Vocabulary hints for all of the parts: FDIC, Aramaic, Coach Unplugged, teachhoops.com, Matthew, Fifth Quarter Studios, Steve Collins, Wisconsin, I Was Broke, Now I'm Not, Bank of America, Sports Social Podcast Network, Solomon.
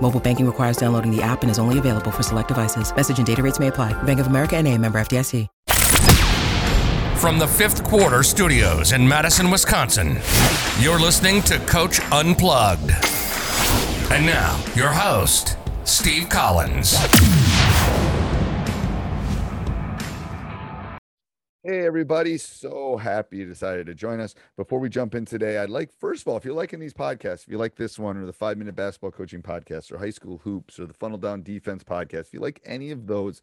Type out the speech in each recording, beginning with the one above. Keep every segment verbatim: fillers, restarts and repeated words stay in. Mobile banking requires downloading the app and is only available for select devices. Message and data rates may apply. Bank of America N A, member F D I C. From the Fifth Quarter Studios in Madison, Wisconsin, you're listening to Coach Unplugged. And now, your host, Steve Collins. Hey, everybody. So happy you decided to join us. Before we jump in today, I'd like, first of all, if you're liking these podcasts, if you like this one or the five-minute basketball coaching podcast or high school hoops or the funnel down defense podcast, if you like any of those,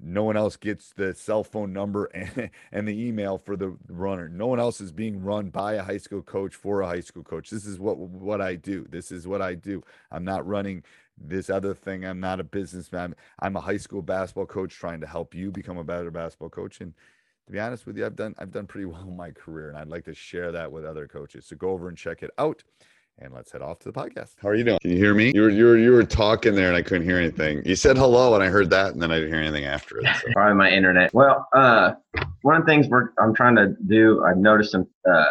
No one else gets the cell phone number and, and the email for the runner. No one else is being run by a high school coach for a high school coach. This is what, what I do. This is what I do. I'm not running this other thing. I'm not a businessman. I'm a high school basketball coach trying to help you become a better basketball coach. And to be honest with you, I've done, I've done pretty well in my career, and I'd like to share that with other coaches. So go over and check it out. And let's head off to the podcast. How are you doing? Can you hear me? You were you were, you were talking there, and I couldn't hear anything. You said hello, and I heard that, and then I didn't hear anything after it. So. Probably my internet. Well, uh, one of the things we're I'm trying to do, I've noticed some uh,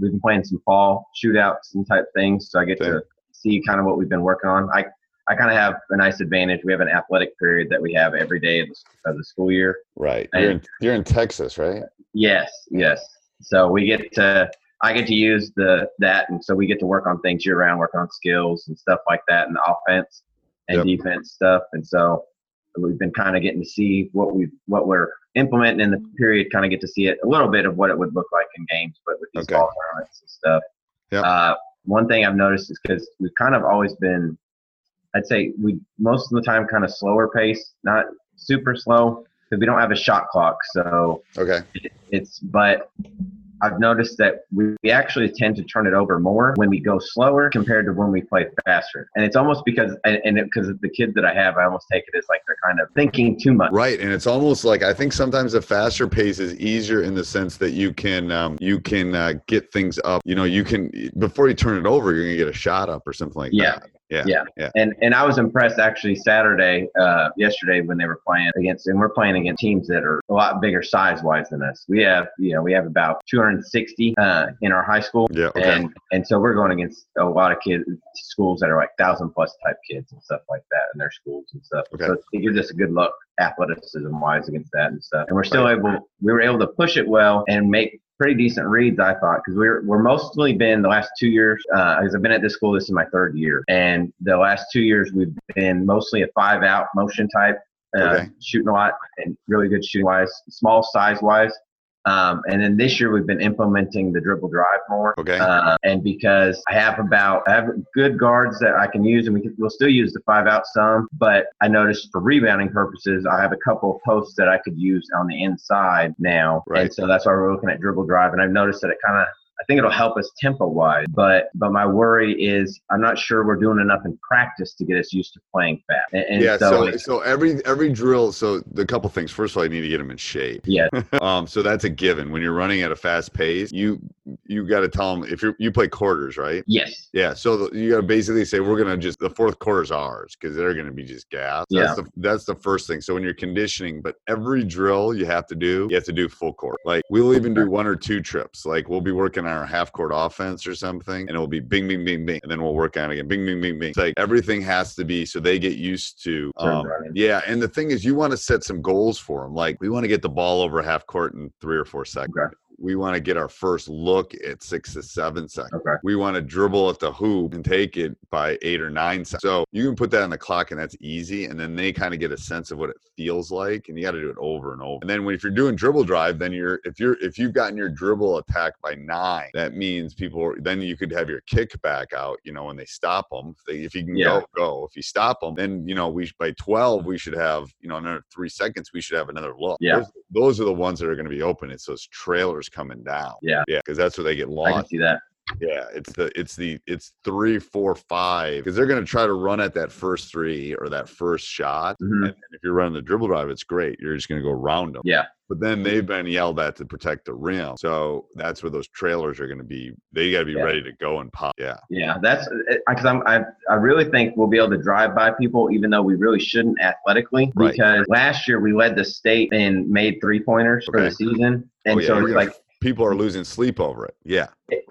we've been playing some fall shootouts and type things, so I get Same. to see kind of what we've been working on. I I kind of have a nice advantage. We have an athletic period that we have every day of the, of the school year. Right. And you're in, you're in Texas, right? Yes. Yes. So we get to. I get to use the that, and so we get to work on things year-round, work on skills and stuff like that, and offense and yep. defense stuff. And so we've been kind of getting to see what we what we're implementing in the period. Kind of get to see it a little bit of what it would look like in games, but with these okay. ball tournaments and stuff. Yep. Uh, one thing I've noticed is because we've kind of always been, I'd say we most of the time kind of slower pace, not super slow, because we don't have a shot clock. So okay, it, it's but. I've noticed that we actually tend to turn it over more when we go slower compared to when we play faster. And it's almost because, and because the kids that I have, I almost take it as like they're kind of thinking too much. Right. And it's almost like, I think sometimes the faster pace is easier in the sense that you can, um, you can uh, get things up, you know, you can, before you turn it over, you're going to get a shot up or something like yeah. that. Yeah. Yeah. Yeah. And, and I was impressed actually Saturday, uh, yesterday when they were playing against, and we're playing against teams that are a lot bigger size wise than us. We have, you know, we have about two hundred sixty uh, in our high school. Yeah. Okay. And, and so we're going against a lot of kids, schools that are like thousand plus type kids and stuff like that in their schools and stuff. Okay. So it gives us a good look athleticism wise against that and stuff. And we're still right. able, we were able to push it well and make pretty decent reads, I thought, because we're we're mostly been the last two years, because uh, I've been at this school, this is my third year, and the last two years we've been mostly a five-out motion type uh, okay. shooting wise, and really good shooting wise, small size wise. Um, and then this year we've been implementing the dribble drive more. Okay. Uh, and because I have about, I have good guards that I can use, and we can, we'll still use the five out some, but I noticed for rebounding purposes, I have a couple of posts that I could use on the inside now. Right. And so that's why we're looking at dribble drive. And I've noticed that it kind of, I think it'll help us tempo wise, but, but my worry is I'm not sure we're doing enough in practice to get us used to playing fast. And, and yeah. So, so, so every, every drill. So the couple things, first of all, you need to get them in shape. Yeah. um, so that's a given. When you're running at a fast pace, you, you got to tell them if you you play quarters, right? Yes. Yeah. So the, you got to basically say, we're going to just, the fourth quarter's ours, because they're going to be just gassed. So yeah. That's the, that's the first thing. So when you're conditioning, but every drill you have to do, you have to do full court. Like we'll even do one or two trips. Like we'll be working on our half court offense or something, and it'll be bing, bing, bing, bing. And then we'll work on it again. Bing, bing, bing, bing. It's like everything has to be so they get used to. Um, yeah. And the thing is, you want to set some goals for them. Like we want to get the ball over half court in three or four seconds. Okay. We want to get our first look at six to seven seconds. Okay. We want to dribble at the hoop and take it by eight or nine seconds. So you can put that on the clock, and that's easy. And then they kind of get a sense of what it feels like, and you got to do it over and over. And then when, if you're doing dribble drive, then you're if you're if you've gotten your dribble attack by nine, that means people then you could have your kickback out. You know, when they stop them, if, they, if you can yeah. go go. If you stop them, then you know we by twelve we should have you know another three seconds. We should have another look. Yeah. Those, those are the ones that are going to be open. It's those trailers coming down. Yeah. Yeah. Because that's where they get lost. I can see that. Yeah. It's the, it's the, it's three, four, five. Because they're going to try to run at that first three or that first shot. Mm-hmm. And if you're running the dribble drive, it's great. You're just going to go around them. Yeah. But then they've been yelled at to protect the rim. So that's where those trailers are going to be. They got to be yeah. ready to go and pop. Yeah. Yeah. That's because I'm, I, I really think we'll be able to drive by people, even though we really shouldn't athletically. Right. Because last year we led the state and made three pointers okay. for the season. And oh, yeah. so it's like, people are losing sleep over it. Yeah.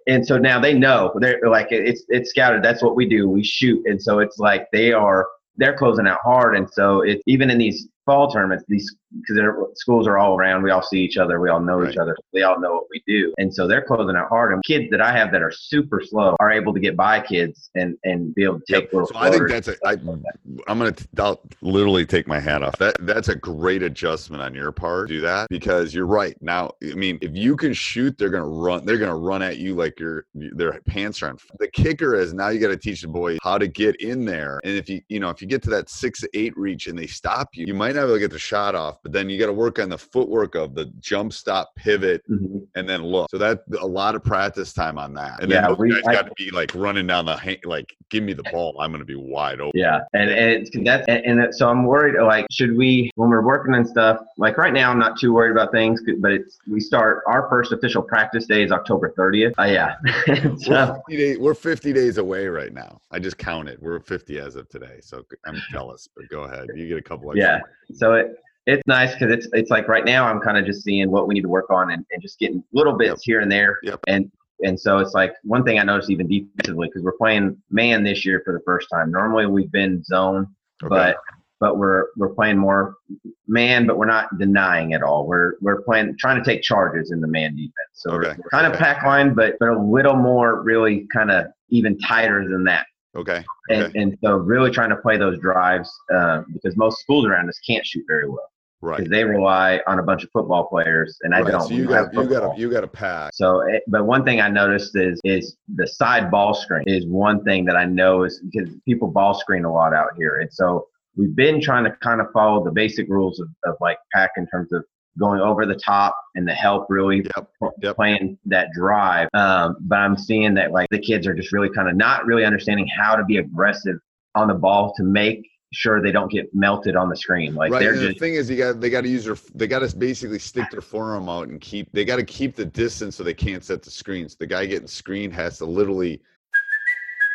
And so now they know they're like, it's, it's scouted. That's what we do. We shoot. And so it's like, they are, they're closing out hard. And so it's even in these fall tournaments, these because schools are all around. We all see each other. We all know right. each other. They all know what we do. And so they're closing out hard. And kids that I have that are super slow are able to get by kids and, and be able to take yep. little. So I think that's a, I, I'm going to I'll literally take my hat off. That That's a great adjustment on your part. Do that because you're right. Now, I mean, if you can shoot, they're going to run. They're going to run at you like your their pants are on. The kicker is now you got to teach the boys how to get in there. And if you, you know, if you get to that six to eight reach and they stop you, you might not be able to get the shot off. But then you got to work on the footwork of the jump, stop, pivot, mm-hmm. and then look. So that's a lot of practice time on that. And yeah, then those guys got to be like running down the hand, like, give me the ball. I'm going to be wide open. Yeah. And and it's, that's, and, and so I'm worried, like, should we, when we're working on stuff, like right now, I'm not too worried about things, but it's, we start, our first official practice day is October thirtieth. Uh, yeah. so, we're, fifty days, we're fifty days away right now. I just counted. We're fifty as of today. So I'm jealous, but go ahead. You get a couple. Yeah. Days. So it, It's nice because it's it's like right now I'm kind of just seeing what we need to work on and, and just getting little bits yep. here and there. Yep. And and so it's like one thing I noticed even defensively because we're playing man this year for the first time. Normally we've been zone, okay. but but we're we're playing more man, but we're not denying at all. We're we're playing trying to take charges in the man defense. So okay. we're, we're kind of okay. pack line, but but a little more really kind of even tighter than that. Okay. And okay. and so really trying to play those drives uh, because most schools around us can't shoot very well. Right. Because they rely on a bunch of football players, and I right. don't. So you got you got you got a pack. So, it, but one thing I noticed is is the side ball screen is one thing that I know is because people ball screen a lot out here, and so we've been trying to kind of follow the basic rules of, of like pack in terms of going over the top and the help really yep, yep. playing that drive. Um, but I'm seeing that like the kids are just really kind of not really understanding how to be aggressive on the ball to make sure they don't get melted on the screen. Like right. they're and just, the thing is, you got they got to use their they got to basically stick their forearm out and keep they got to keep the distance so they can't set the screen. So the guy getting screened has to literally.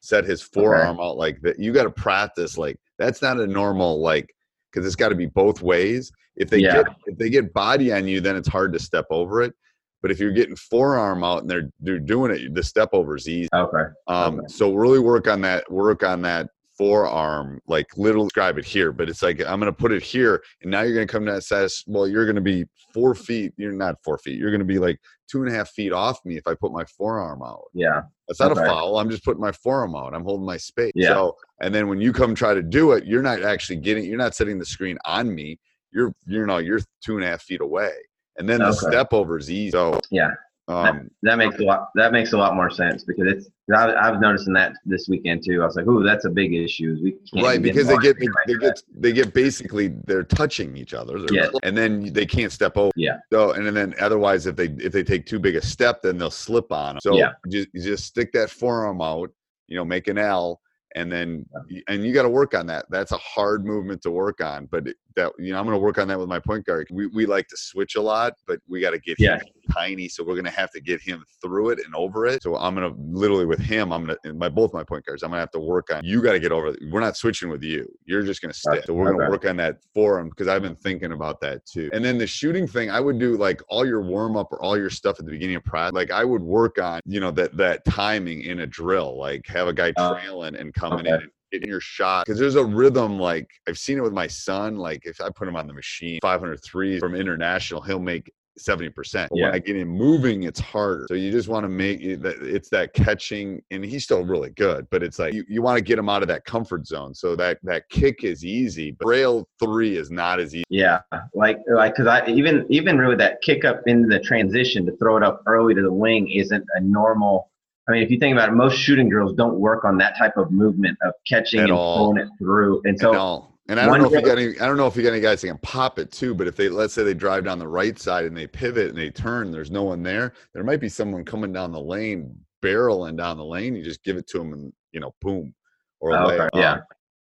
Set his forearm okay. out like that. You got to practice like that's not a normal like because it's got to be both ways. If they yeah. get if they get body on you, then it's hard to step over it. But if you're getting forearm out and they're they're doing it, the step over is easy. Okay. Um. Okay. So really work on that. Work on that forearm. Like literally describe it here, but it's like I'm going to put it here, and now you're going to come to that status. Well, you're going to be four feet. You're not four feet. You're going to be like two and a half feet off me if I put my forearm out. Yeah. That's not okay. a foul. I'm just putting my forearm out. I'm holding my space. Yeah. So, and then when you come try to do it, you're not actually getting, you're not setting the screen on me. You're, you know, you're two and a half feet away. And then okay. the step over is easy. So, yeah, um, that, that makes a lot, that makes a lot more sense because it's, I, I was noticing that this weekend too. I was like, ooh, that's a big issue. We can't right. Because they get, right they get, that. they get basically they're touching each other yeah. and then they can't step over. Yeah. So, and then otherwise if they, if they take too big a step, then they'll slip on them. So yeah. just, just stick that forearm out, you know, make an L and then, and you got to work on that. That's a hard movement to work on, but that, you know, I'm going to work on that with my point guard. We, we like to switch a lot, but we got to get yeah. him tiny. So we're going to have to get him through it and over it. So I'm going to literally with him, I'm going to, my, both my point guards, I'm going to have to work on, you got to get over it. We're not switching with you. You're just going to stick. So we're okay. going to work on that for him because I've been thinking about that too. And then the shooting thing, I would do like all your warm up or all your stuff at the beginning of practice. Like I would work on, you know, that, that timing in a drill, like have a guy trailing and coming okay. in. Getting your shot because there's a rhythm. Like I've seen it with my son. Like if I put him on the machine, five hundred threes from international, he'll make seventy percent. Yeah. When I get him moving, it's harder. So you just want to make it, it's that catching, and he's still really good. But it's like you, you want to get him out of that comfort zone. So that that kick is easy, but rail three is not as easy. Yeah, like like because I even even really that kick up into the transition to throw it up early to the wing isn't a normal. I mean, if you think about it, most shooting drills don't work on that type of movement of catching At and all. pulling it through. And so, At all. And I don't know if you got any. I don't know if you got any guys that can pop it too. But if they, let's say, they drive down the right side and they pivot and they turn, there's no one there. There might be someone coming down the lane, barreling down the lane. You just give it to them, and you know, boom, or oh, okay. yeah,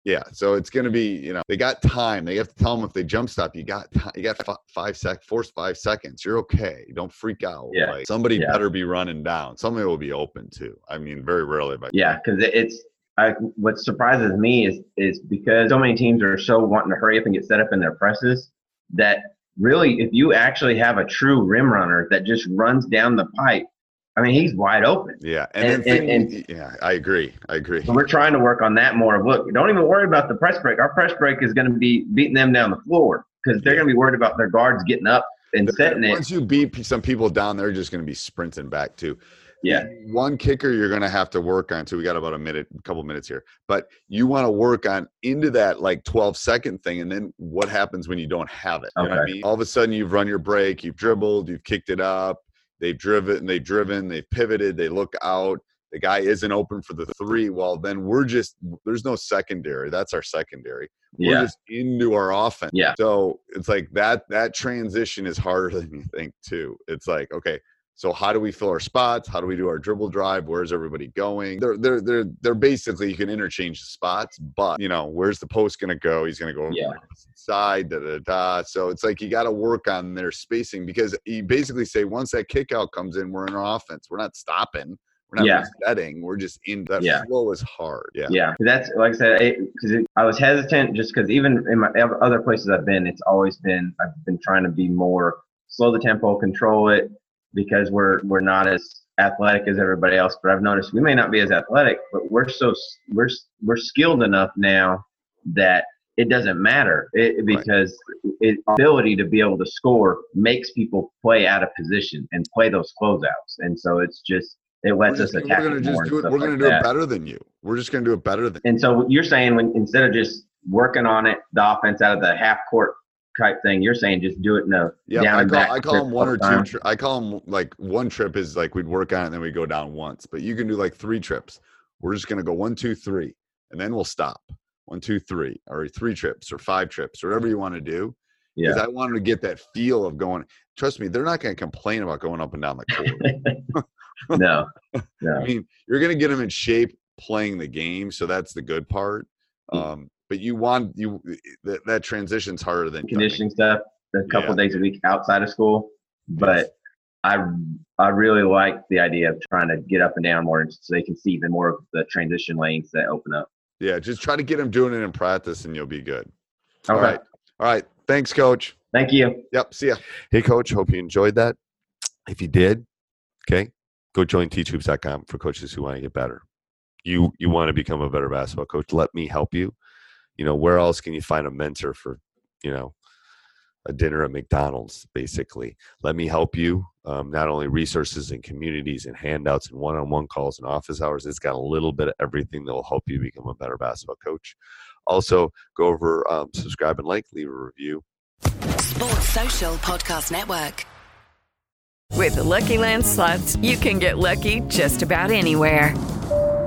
yeah. So it's gonna be, you know, they got time. They have to tell them if they jump stop, you got you got five, five sec, force five seconds. You're okay. Don't freak out. Yeah. Like, somebody yeah. better be running down. Somebody will be open too. I mean, very rarely. By yeah, because it's. I, what surprises me is is because so many teams are so wanting to hurry up and get set up in their presses that really if you actually have a true rim runner that just runs down the pipe, I mean, he's wide open. Yeah. And, and, and, and, and yeah, I agree. I agree. We're trying to work on that more. Look, don't even worry about the press break. Our press break is going to be beating them down the floor because they're yeah. going to be worried about their guards getting up and the, setting once it. Once you beat some people down, they're just going to be sprinting back too. Yeah. One kicker you're going to have to work on too. We got about a minute, a couple minutes here, but you want to work on into that like twelve second thing. And then what happens when you don't have it? You okay. know what I mean? All of a sudden you've run your break, you've dribbled, you've kicked it up. They've driven, they've driven, they've pivoted. They look out. The guy isn't open for the three. Well, then we're just, there's no secondary. That's our secondary. We're yeah. just into our offense. Yeah. So it's like that, that transition is harder than you think too. It's like, okay, so how do we fill our spots? How do we do our dribble drive? Where's everybody going? They're they're they're they're basically you can interchange the spots, but you know where's the post gonna go? He's gonna go yeah. over the side, da da da. So it's like you got to work on their spacing because you basically say once that kick out comes in, we're in our offense. We're not stopping. We're not yeah. resetting. We're just in that yeah. flow is hard. Yeah, yeah. That's like I said. Because I was hesitant just because even in my other places I've been, it's always been I've been trying to be more slow the tempo, control it. Because we're we're not as athletic as everybody else, but I've noticed we may not be as athletic, but we're so we're we're skilled enough now that it doesn't matter it, because right. it, our ability to be able to score makes people play out of position and play those closeouts, and so it's just it lets just, us attack more. We're gonna more just do it. We're gonna like do that. it better than you. We're just gonna do it better than. And so you're saying when instead of just working on it, the offense out of the half court. Type thing you're saying just do it no yeah I call, I call them one or two tri- I call them like one trip is like we'd work on it and then we go down once but you can do like three trips we're just going to go one two three and then we'll stop one two three or three trips or five trips or whatever you want to do yeah because I wanted to get that feel of going trust me they're not going to complain about going up and down the court no, no I mean you're going to get them in shape playing the game so that's the good part mm-hmm. um But you want you that, that transition's harder than conditioning stuff. A couple yeah. days a week outside of school, but yes. I I really like the idea of trying to get up and down more, so they can see even more of the transition lanes that open up. Yeah, just try to get them doing it in practice, and you'll be good. Okay. All right, All right. Thanks, Coach. Thank you. Yep. See ya. Hey, Coach. Hope you enjoyed that. If you did, okay, go join teach hoops dot com for coaches who want to get better. You you want to become a better basketball coach. Let me help you. You know, where else can you find a mentor for, you know, a dinner at McDonald's, basically? Let me help you. Um, not only resources and communities and handouts and one-on-one calls and office hours. It's got a little bit of everything that will help you become a better basketball coach. Also, go over, um, subscribe and like, leave a review. Sports Social Podcast Network. With the Lucky Land Slots, you can get lucky just about anywhere.